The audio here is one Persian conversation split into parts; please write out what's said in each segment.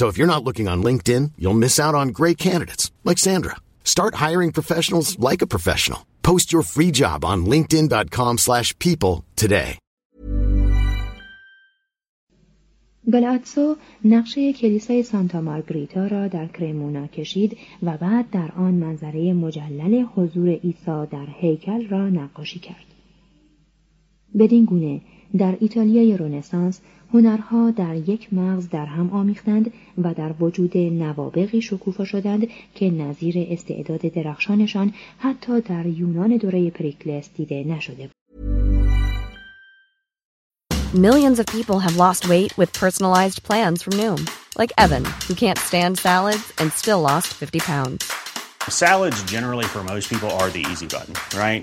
So if you're not looking on LinkedIn, you'll miss out on great candidates like Sandra. Start hiring professionals like a professional. Post your free job on linkedin.com/people today. گالاتسو نقشه کلیسای سانتا مارگریتا را در کرمونا کشید و بعد در آن منظره مجلل حضور عیسی در هیکل را نقاشی کرد. بدین گونه در ایتالیای رنسانس هنرها در یک مغز در هم آمیختند و در وجود نوابغی شکوفا شدند که نظیر استعداد درخشانشان حتی در یونان دوره پریکلس دیده نشده بود. Millions of people have lost weight with personalized plans from Noom, like Evan, who can't stand salads and still lost 50 pounds. Salads generally for most people are the easy button, right?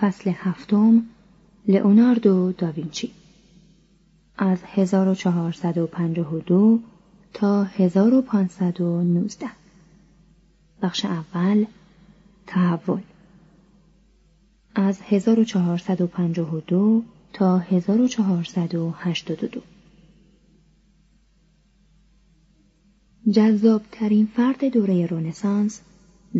فصل 7 لئوناردو داوینچی از 1452 تا 1519 بخش اول تحول از 1452 تا 1482 جذاب‌ترین فرد دوره رنسانس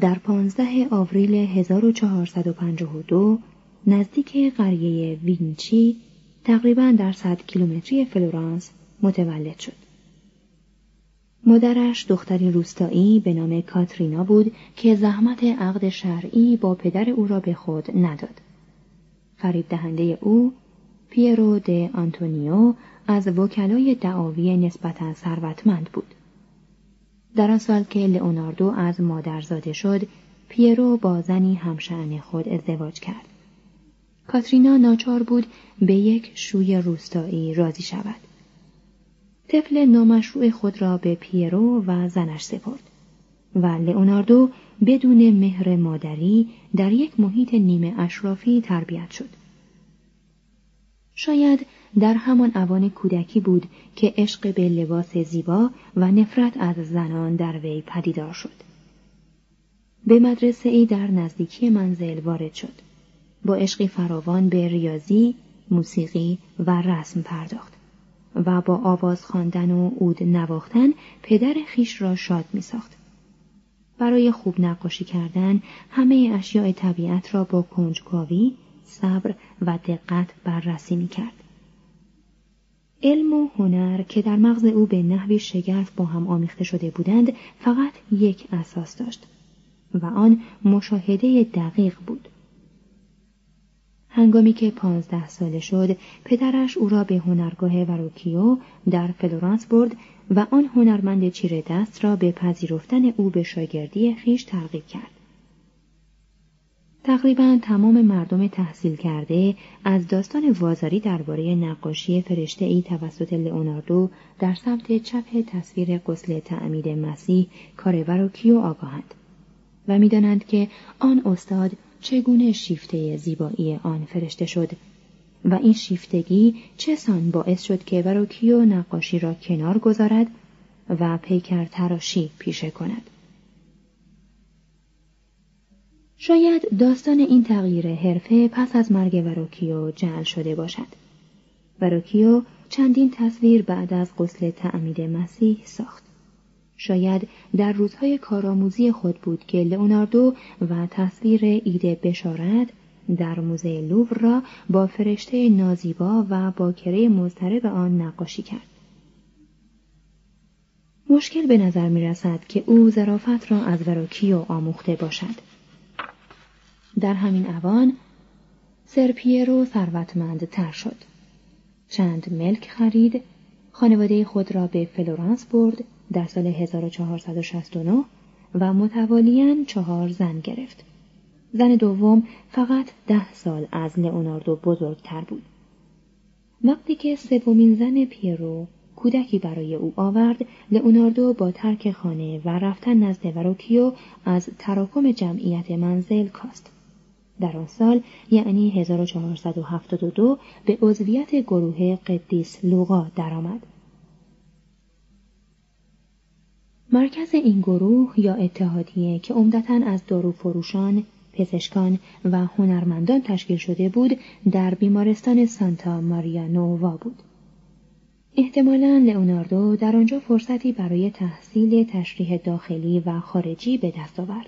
در 15 آوریل 1452 نزدیک قریه وینچی تقریباً در 100 کیلومتری فلورانس متولد شد. مادرش دختری روستایی به نام کاترینا بود که زحمت عقد شرعی با پدر او را به خود نداد. فریب دهنده او پیرو د آنتونیو از وکلای دعاوی نسبتاً ثروتمند بود. در آن سال که لئوناردو از مادر زاده شد، پیرو با زنی همشأن خود ازدواج کرد. کاترینا ناچار بود به یک شوی روستایی راضی شود. طفل نامشروع خود را به پیرو و زنش سپرد و لئوناردو بدون مهر مادری در یک محیط نیمه اشرافی تربیت شد. شاید در همان اوان کودکی بود که عشق به لباس زیبا و نفرت از زنان در وی پدیدار شد. به مدرسه ای در نزدیکی منزل وارد شد. با عشقی فراوان به ریاضی، موسیقی و رسم پرداخت و با آواز خواندن و عود نواختن پدر خیش را شاد می ساخت. برای خوب نقاشی کردن همه اشیاء طبیعت را با کنجکاوی، صبر و دقت بررسی می کرد. علم و هنر که در مغز او به نحوی شگرف با هم آمیخته شده بودند فقط یک اساس داشت و آن مشاهده دقیق بود. هنگامی که 15 ساله شد، پدرش او را به هنرگاه وروکیو در فلورانس برد و آن هنرمند چیره دست را به پذیرفتن او به شاگردی خویش ترغیب کرد. تقریباً تمام مردم تحصیل کرده از داستان وازاری درباره نقاشی فرشته‌ای توسط لئوناردو در سمت چپ تصویر غسل تعمید مسیح کار وروکیو آگاهند و می‌دانند که آن استاد چگونه شیفته زیبایی آن فرشته شد و این شیفتگی چسان باعث شد که وروکیو نقاشی را کنار گذارد و پیکر تراشی پیشه کند. شاید داستان این تغییر حرفه پس از مرگ وروکیو جعل شده باشد. وروکیو چندین تصویر بعد از غسل تعمید مسیح ساخت. شاید در روزهای کارآموزی خود بود که لئوناردو و تصویر ایده بشارت در موزه لوور را با فرشته نازیبا و با کره مضطرب آن نقاشی کرد. مشکل به نظر می رسد که او ظرافت را از وروکیو آموخته باشد. در همین اوان سر پیرو ثروتمندتر شد. چند ملک خرید، خانواده خود را به فلورانس برد در سال 1469 و متوالیاً 4 زن گرفت. زن دوم فقط 10 سال از لئوناردو بزرگتر بود. وقتی که سومین زن پیرو کودکی برای او آورد، لئوناردو با ترک خانه و رفتن نزد وروکیو از تراکم جمعیت منزل کاست. در آن سال یعنی 1472 به عضویت گروه قدیس لوقا درآمد. مرکز این گروه یا اتحادیه که عمدتاً از داروفروشان، پزشکان و هنرمندان تشکیل شده بود، در بیمارستان سانتا ماریا نووا بود. احتمالاً لئوناردو در آنجا فرصتی برای تحصیل تشریح داخلی و خارجی به دست آورد.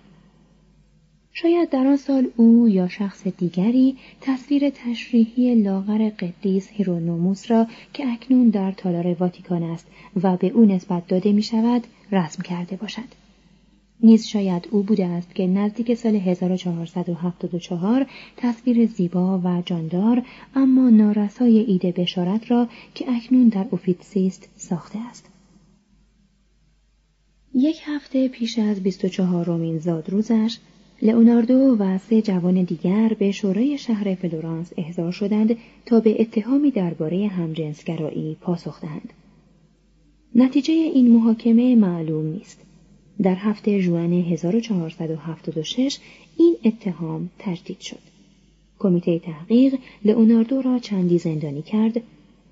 شاید در آن سال او یا شخص دیگری تصویر تشریحی لاغر قدیس هیرونوموس را که اکنون در تالار واتیکان است و به او نسبت داده می شود رسم کرده باشد. نیز شاید او بوده است که نزدیک سال 1474 تصویر زیبا و جاندار اما نارسای ایده بشارت را که اکنون در اوفیتسیست ساخته است. 1 هفته پیش از 24مین زادروزش، لئوناردو و 3 جوان دیگر به شورای شهر فلورانس احضار شدند تا به اتهامی درباره همجنسگرایی پاسخ دهند. نتیجه این محاکمه معلوم نیست. در هفته ژوئن 1476 این اتهام تجدید شد. کمیته تحقیق لئوناردو را چندی زندانی کرد،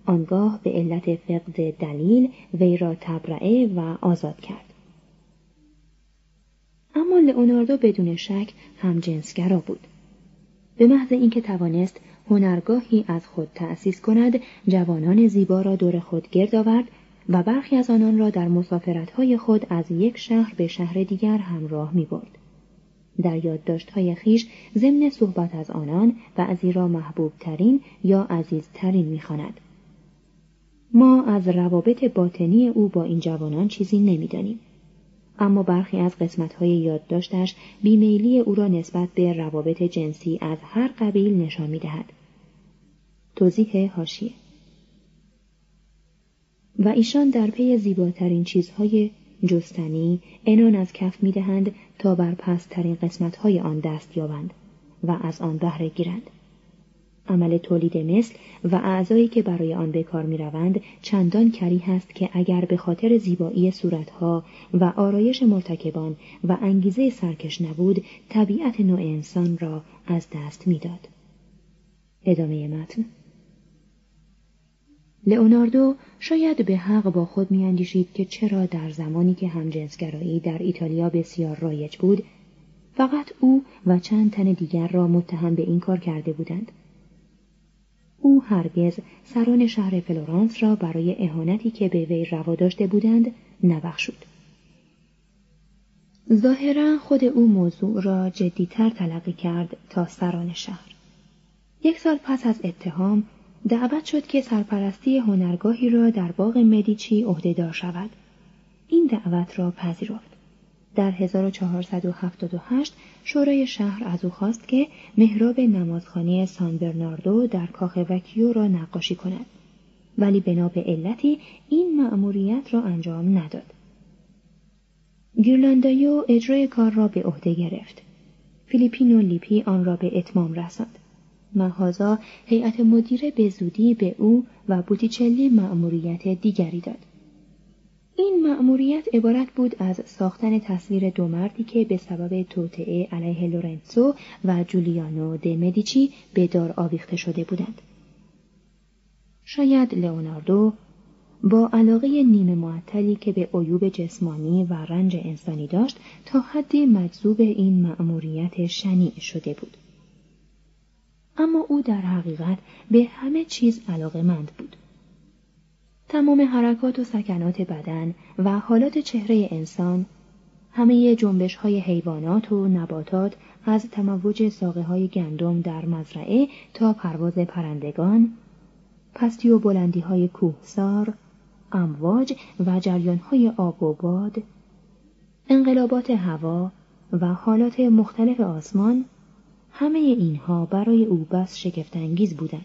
آنگاه به علت فقد دلیل وی را تبرئه و آزاد کرد. اما لئوناردو بدون شک همجنسگرا بود. به محض اینکه توانست هنرگاهی از خود تأسیس کند، جوانان زیبا را دور خود گرد آورد و برخی از آنان را در مسافرت‌های خود از یک شهر به شهر دیگر همراه می‌برد. در یادداشت‌های خویش ضمن صحبت از آنان بعضی را محبوب‌ترین یا عزیزترین می‌خواند. ما از روابط باطنی او با این جوانان چیزی نمی‌دانیم. اما برخی از قسمت‌های یادداشتش بی‌میلی او را نسبت به روابط جنسی از هر قبیل نشان می‌دهد. توضیح حاشیه: و ایشان در پی زیباترین چیزهای جستنی عنان از کف می‌دهند تا بر پست‌ترین قسمت‌های آن دست یابند و از آن بهره گیرند. عمل تولید مثل و اعضایی که برای آن به کار می‌روند چندان کریه است که اگر به خاطر زیبایی صورت‌ها و آرایش مرتکبان و انگیزه سرکش نبود، طبیعت نوع انسان را از دست می‌داد. ادامه متن. لئوناردو شاید به حق با خود می‌اندیشید که چرا در زمانی که همجنسگرایی در ایتالیا بسیار رایج بود، فقط او و چند تن دیگر را متهم به این کار کرده بودند. او هرگز سران شهر فلورانس را برای اهانتی که به وی روا داشته بودند نبخشود. ظاهرا خود او موضوع را جدی‌تر تلقی کرد تا سران شهر. 1 سال پس از اتهام دعوت شد که سرپرستی هنرگاهی را در باغ مدیچی عهدهدار شود. این دعوت را پذیرفت. در 1478 شورای شهر از او خواست که محراب نمازخانه سان برناردو در کاخ وکیو را نقاشی کند، ولی بنا به علتی این مأموریت را انجام نداد. گیرلاندایو اجرای کار را به عهده گرفت. فیلیپینو لیپی آن را به اتمام رساند. مهازا هیئت مدیره به زودی به او و بوتیچلی مأموریت دیگری داد. این مأموریت عبارت بود از ساختن تصویر دو مردی که به سبب توطئه علیه لورنسو و جولیانو د مدیچی به دار آویخته شده بودند. شاید لئوناردو با علاقه نیمه معطلی که به عیوب جسمانی و رنج انسانی داشت تا حدی مجذوب این مأموریت شنیع شده بود. اما او در حقیقت به همه چیز علاقه‌مند بود. تمام حرکات و سکنات بدن و حالات چهره انسان، همه جنبش‌های حیوانات و نباتات، از تموج ساقه‌های گندم در مزرعه تا پرواز پرندگان، پستی و بلندی‌های کوهسار، امواج و جریان‌های آب و باد، انقلابات هوا و حالات مختلف آسمان، همه اینها برای او بس شگفت‌انگیز بودند.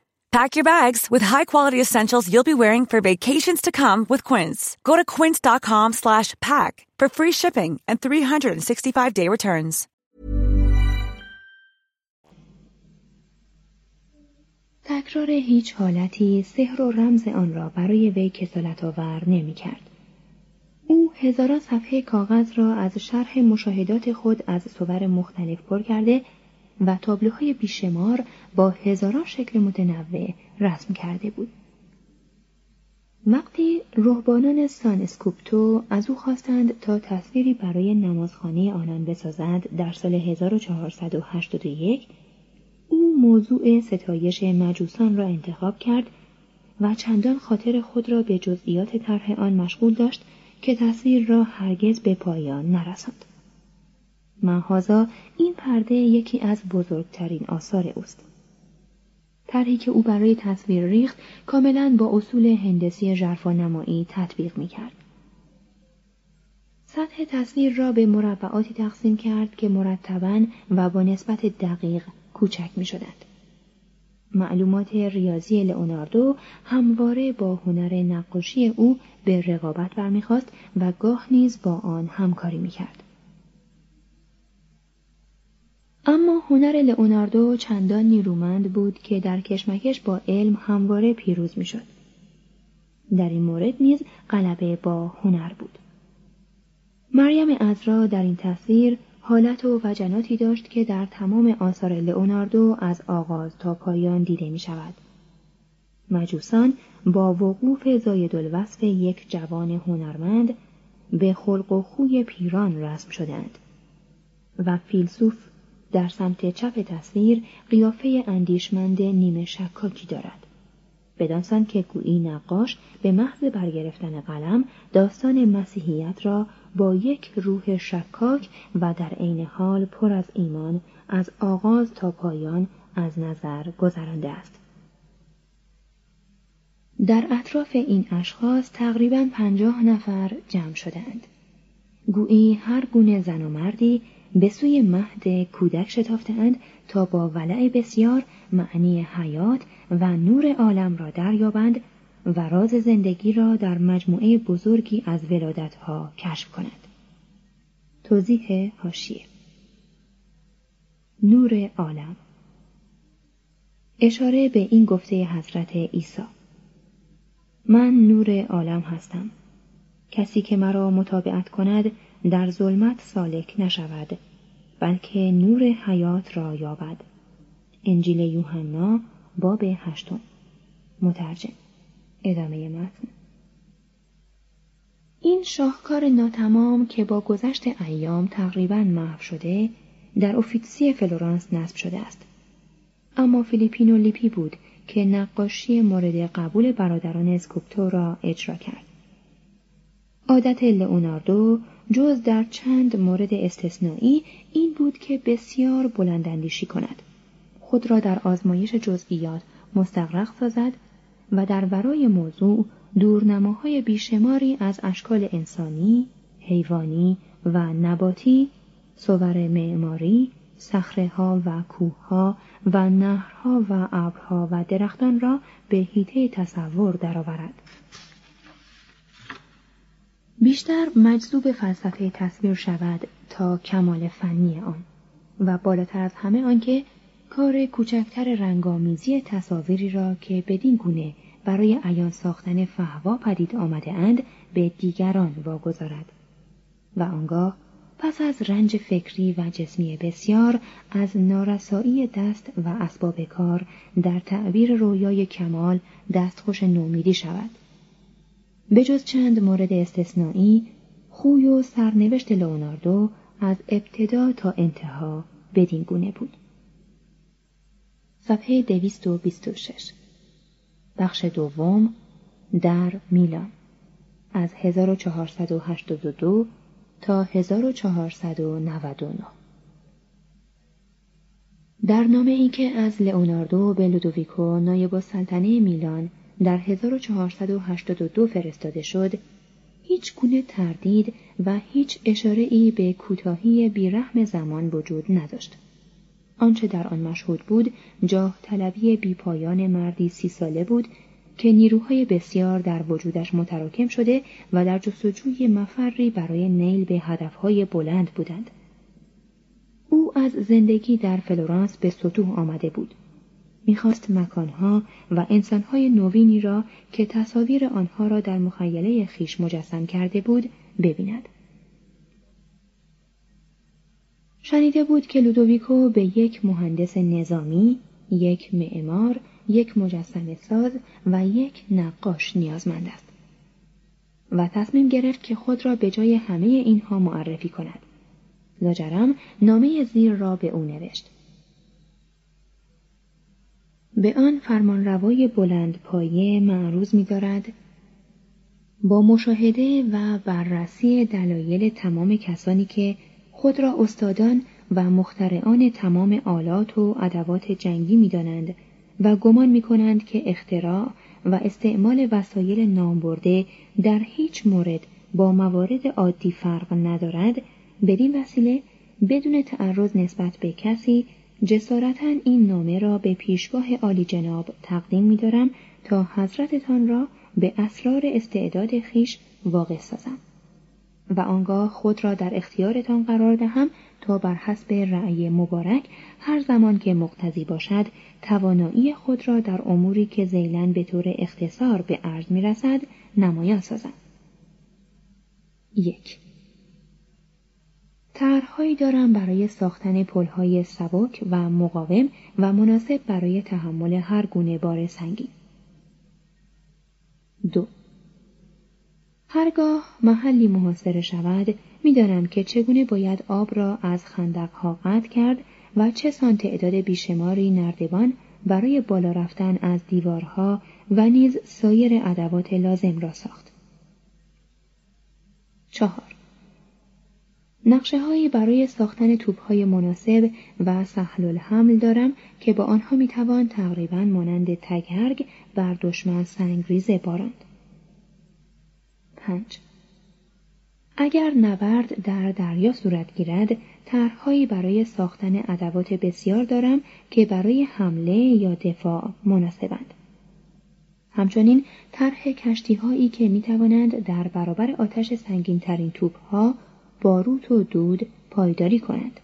Pack your bags with high-quality essentials you'll be wearing for vacations to come with Quince. Go to quince.com/pack for free shipping and 365-day returns. تکرار هیچ حالتی سحر و رمز آن را برای وی کسالت‌آور نمی‌کرد. او هزاران صفحه کاغذ را از شرح مشاهدات خود از صور مختلف پر کرده و تابلوهای بیشمار با هزاران شکل متنوع رسم کرده بود. وقتی رهبانان سان اسکوپتو از او خواستند تا تصویری برای نمازخانه آنان بسازد در سال 1481، او موضوع ستایش مجوسان را انتخاب کرد و چندان خاطر خود را به جزئیات طرح آن مشغول داشت که تصویر را هرگز به پایان نرساند. مهازا این پرده یکی از بزرگترین آثار اوست. طرحی که او برای تصویر ریخت کاملاً با اصول هندسی ژرفانمایی تطبیق می‌کرد. سطح تصویر را به مربعاتی تقسیم کرد که مرتباً و با نسبت دقیق کوچک می‌شدند. معلومات ریاضی لئوناردو همواره با هنر نقاشی او به رقابت برمی‌خواست و گاه نیز با آن همکاری می‌کرد. اما هنر لئوناردو چندان نیرومند بود که در کشمکش با علم همواره پیروز می شد. در این مورد نیز غلبه با هنر بود. مریم عذرا در این تصویر حالت و وجناتی داشت که در تمام آثار لئوناردو از آغاز تا پایان دیده می شود. مجوسان با وقوف زایدالوصف یک جوان هنرمند به خلق و خوی پیران رسم شدند و فیلسوف در سمت چپ تصویر قیافه اندیشمند نیمه شکاکی دارد. بدانسان که گویی نقاش به محض برگرفتن قلم داستان مسیحیت را با یک روح شکاک و در عین حال پر از ایمان از آغاز تا پایان از نظر گذرانده است. در اطراف این اشخاص تقریباً 50 نفر جمع شدند. گویی هر گونه زن و مردی به سوی مهد کودک شتافتند تا با ولع بسیار معنی حیات و نور عالم را دریابند و راز زندگی را در مجموعه بزرگی از ولادت‌ها کشف کنند. توضیح حاشیه: نور عالم اشاره به این گفته حضرت عیسی: من نور عالم هستم، کسی که مرا متابعت کند در ظلمت سالک نشود بلکه نور حیات را یابد. انجیل یوحنا باب 8. مترجم. ادامه متن. این شاهکار ناتمام که با گذشت ایام تقریباً محو شده در اوفیتسی فلورانس نصب شده است، اما فیلیپینو لیپی بود که نقاشی مورد قبول برادران اسکوپتو را اجرا کرد. عادت لئوناردو جز در چند مورد استثنایی این بود که بسیار بلنداندیشی کند، خود را در آزمایش جزئیات مستغرق سازد و در برای موضوع دورنماهای بیشماری از اشکال انسانی، حیوانی و نباتی، صور معماری، صخره‌ها و کوه‌ها و نهرها و ابرها و درختان را به حیطه تصور درآورد. بیشتر مجذوب فلسفه تصویر شود تا کمال فنی آن و بالاتر از همه آنکه کار کوچکتر رنگامیزی تصاویری را که بدین گونه برای عیان ساختن فحوا پدید آمده اند به دیگران واگذارد و آنگاه پس از رنج فکری و جسمی بسیار از نارسایی دست و اسباب کار در تعبیر رویای کمال دستخوش نومیدی شود. به جز چند مورد استثنایی، خوی و سرنوشت لئوناردو از ابتدا تا انتها بدین گونه بود. صفحه 226، بخش دوم، در میلان، از 1482 تا 1499. در نامه‌ای که از لئوناردو به لودویکو نایب السلطنه میلان در 1482 فرستاده شد، هیچ گونه تردید و هیچ اشاره‌ای به کوتاهی بیرحم زمان وجود نداشت. آنچه در آن مشهود بود جاه طلبی بیپایان مردی 30 ساله بود که نیروهای بسیار در وجودش متراکم شده و در جستجوی مفری برای نیل به هدفهای بلند بودند. او از زندگی در فلورانس به سطوح آمده بود. می‌خواست مکانها و انسانهای نوینی را که تصاویر آنها را در مخیله خیش مجسم کرده بود ببیند. شنیده بود که لودویکو به یک مهندس نظامی، یک معمار، یک مجسمه ساز و یک نقاش نیازمند است و تصمیم گرفت که خود را به جای همه اینها معرفی کند. لاجرم نامه زیر را به او نوشت. به آن فرمانروای بلند پایه معروض می‌دارد: با مشاهده و بررسی دلایل تمام کسانی که خود را استادان و مخترعان تمام آلات و ادوات جنگی می‌دانند و گمان می‌کنند که اختراع و استعمال وسایل نامبرده در هیچ مورد با موارد عادی فرق ندارد، بدین وسیله بدون تعرض نسبت به کسی جسارتاً این نامه را به پیشگاه عالی جناب تقدیم می‌دارم تا حضرتتان را به اسرار استعداد خیش واقع سازم و آنگاه خود را در اختیارتان قرار دهم تا بر حسب رأی مبارک هر زمان که مقتضی باشد توانایی خود را در اموری که ذیلاً به طور اختصار به عرض می‌رسد نمایان سازم. 1. طرح‌هایی دارم برای ساختن پل‌های سبک و مقاوم و مناسب برای تحمل هر گونه بار سنگین. 2. هرگاه محلی محاصره شود، می‌دانم که چگونه باید آب را از خندق‌ها قطع کرد و چه سان تعداد بیشماری نردبان برای بالا رفتن از دیوارها و نیز سایر ادوات لازم را ساخت. 4. نقشه‌هایی برای ساختن توپ‌های مناسب و سهل الحمل دارم که با آنها می‌توان تقریباً مانند تگرگ بر دشمن سنگریزه باراند. 5. اگر نبرد در دریا صورت گیرد، طرح‌هایی برای ساختن ادوات بسیار دارم که برای حمله یا دفاع مناسبند. همچنین طرح کشتی‌هایی که می‌توانند در برابر آتش سنگین‌ترین توپ‌ها، باروت و دود پایداری کنند.